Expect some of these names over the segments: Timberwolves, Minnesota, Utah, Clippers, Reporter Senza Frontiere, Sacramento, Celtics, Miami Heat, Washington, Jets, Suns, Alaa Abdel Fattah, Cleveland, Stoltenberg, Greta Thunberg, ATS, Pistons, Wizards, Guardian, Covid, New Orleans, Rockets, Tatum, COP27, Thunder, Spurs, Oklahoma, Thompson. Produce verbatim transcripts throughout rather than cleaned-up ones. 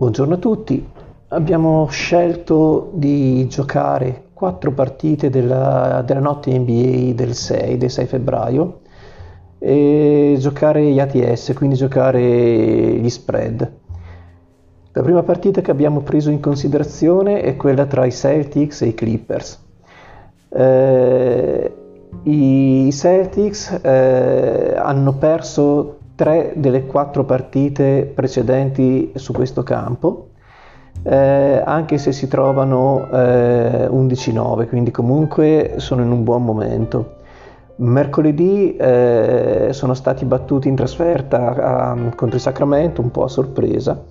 Buongiorno a tutti, abbiamo scelto di giocare quattro partite della, della notte N B A del sei, del sei febbraio e giocare gli A T S, quindi giocare gli spread. La prima partita che abbiamo preso in considerazione è quella tra i Celtics e i Clippers. Eh, i Celtics eh, hanno perso tre delle quattro partite precedenti su questo campo, eh, anche se si trovano eh, undici nove, quindi comunque sono in un buon momento. Mercoledì eh, sono stati battuti in trasferta a, a, contro il Sacramento, un po' a sorpresa,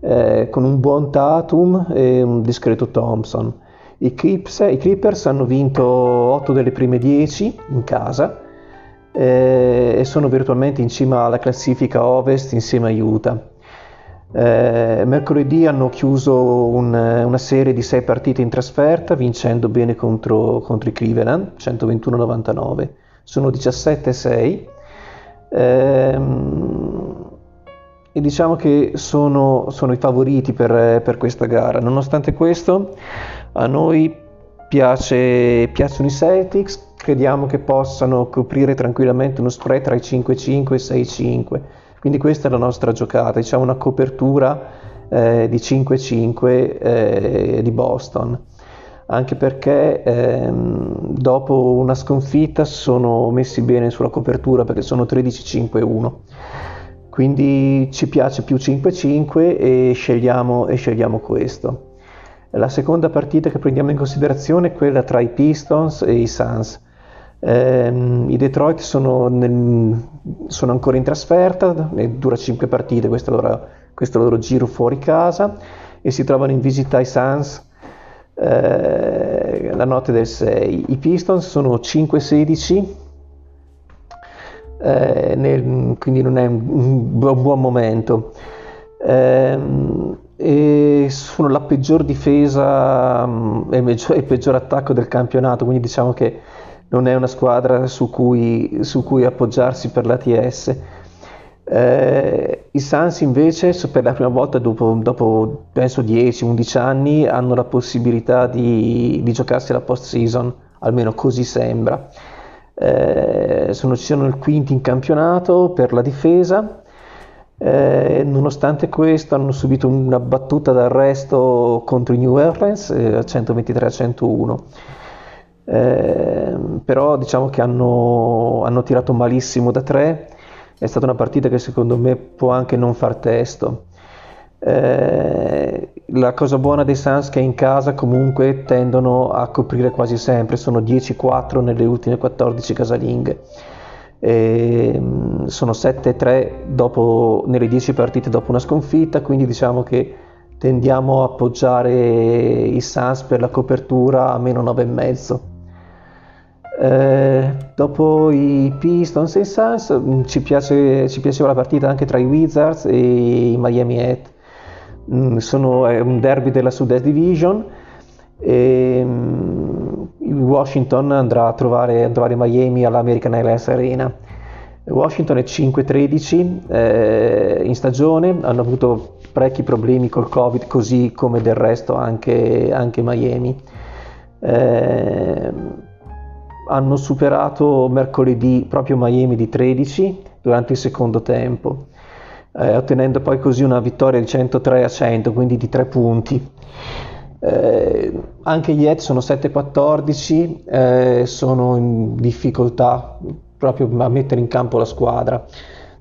eh, con un buon Tatum e un discreto Thompson. I Clippers, i Clippers hanno vinto otto delle prime dieci in casa eh, e sono virtualmente in cima alla classifica Ovest insieme a Utah. Eh, mercoledì hanno chiuso un, una serie di sei partite in trasferta, vincendo bene contro, contro i Cleveland centoventuno a novantanove, sono diciassette a sei eh, e diciamo che sono, sono i favoriti per, per questa gara. Nonostante questo, a noi piace, piacciono i Celtics, crediamo che possano coprire tranquillamente uno spread tra i cinque cinque e sei cinque, quindi questa è la nostra giocata, diciamo una copertura eh, di cinque cinque eh, di Boston, anche perché ehm, dopo una sconfitta sono messi bene sulla copertura perché sono tredici cinque uno, quindi ci piace più cinque cinque e scegliamo, e scegliamo questo. La seconda partita che prendiamo in considerazione è quella tra i Pistons e i Suns. Ehm, I Detroit sono, nel, sono ancora in trasferta, e dura cinque partite questo loro, questo loro giro fuori casa, e si trovano in visita ai Suns eh, la notte del sei. I Pistons sono cinque sedici, eh, nel, quindi non è un, un buon momento. Ehm, E sono la peggior difesa e il peggior attacco del campionato, quindi diciamo che non è una squadra su cui, su cui appoggiarsi per l'A T S. Eh, I Suns invece per la prima volta dopo, dopo penso dieci undici anni hanno la possibilità di, di giocarsi la post season, almeno così sembra. Eh, sono, sono il quinto in campionato per la difesa. Eh, nonostante questo hanno subito una battuta d'arresto contro i New Orleans eh, centoventitré a centouno, eh, però diciamo che hanno, hanno tirato malissimo da tre. È stata una partita che secondo me può anche non far testo. Eh, la cosa buona dei Suns è che in casa comunque tendono a coprire quasi sempre, sono dieci quattro nelle ultime quattordici casalinghe. E sono sette tre dopo, nelle dieci partite dopo una sconfitta, quindi diciamo che tendiamo a appoggiare i Suns per la copertura a meno nove e mezzo. Eh, dopo i Pistons e i Suns ci, piace, ci piaceva la partita anche tra i Wizards e i Miami Heat. Mm, sono, è un derby della Sud-Est Division e Washington andrà a trovare, a trovare Miami all'American Airlines Arena. Washington è cinque tredici eh, in stagione, hanno avuto parecchi problemi col Covid, così come del resto anche, anche Miami. Eh, hanno superato mercoledì proprio Miami di tredici durante il secondo tempo, eh, ottenendo poi così una vittoria di centotré a cento, quindi di tre punti. Eh, anche gli Jets sono sette quattordici, eh, sono in difficoltà proprio a mettere in campo la squadra.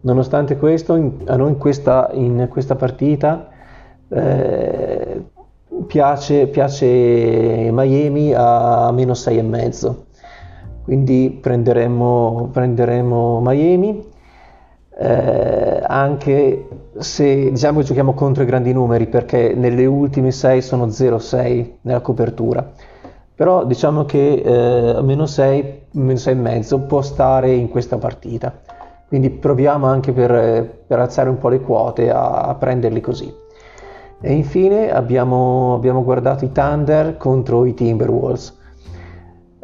Nonostante questo, in, a noi in questa, in questa partita eh, piace, piace Miami a meno sei e mezzo, quindi prenderemo, prenderemo Miami. Eh, anche se diciamo che giochiamo contro i grandi numeri, perché nelle ultime sei sono zero sei nella copertura, però diciamo che eh, a meno sei, meno sei e mezzo può stare in questa partita, quindi proviamo anche per, per alzare un po' le quote a, a prenderli così. E infine abbiamo, abbiamo guardato i Thunder contro i Timberwolves.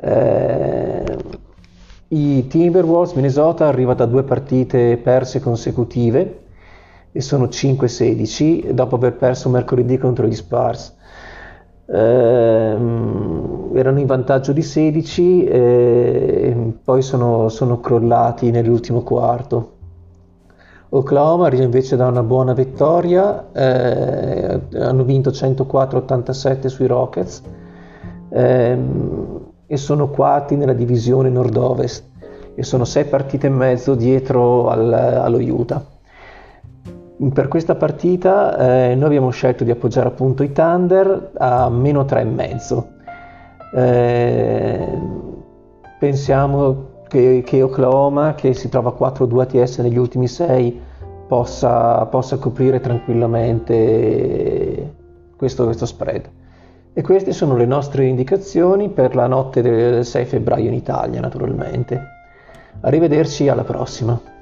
eh, I Timberwolves, Minnesota, arriva da due partite perse consecutive e sono cinque sedici dopo aver perso mercoledì contro gli Spurs. Eh, erano in vantaggio di sedici e poi sono, sono crollati nell'ultimo quarto. Oklahoma invece da una buona vittoria, eh, hanno vinto centoquattro a ottantasette sui Rockets, eh, e sono quarti nella divisione nord-ovest e sono sei partite e mezzo dietro al, allo Utah. Per questa partita eh, noi abbiamo scelto di appoggiare appunto i Thunder a meno tre e mezzo. Eh, pensiamo che, che Oklahoma, che si trova a quattro due A T S negli ultimi sei, possa, possa coprire tranquillamente questo, questo spread. E queste sono le nostre indicazioni per la notte del sei febbraio in Italia, naturalmente. Arrivederci, alla prossima.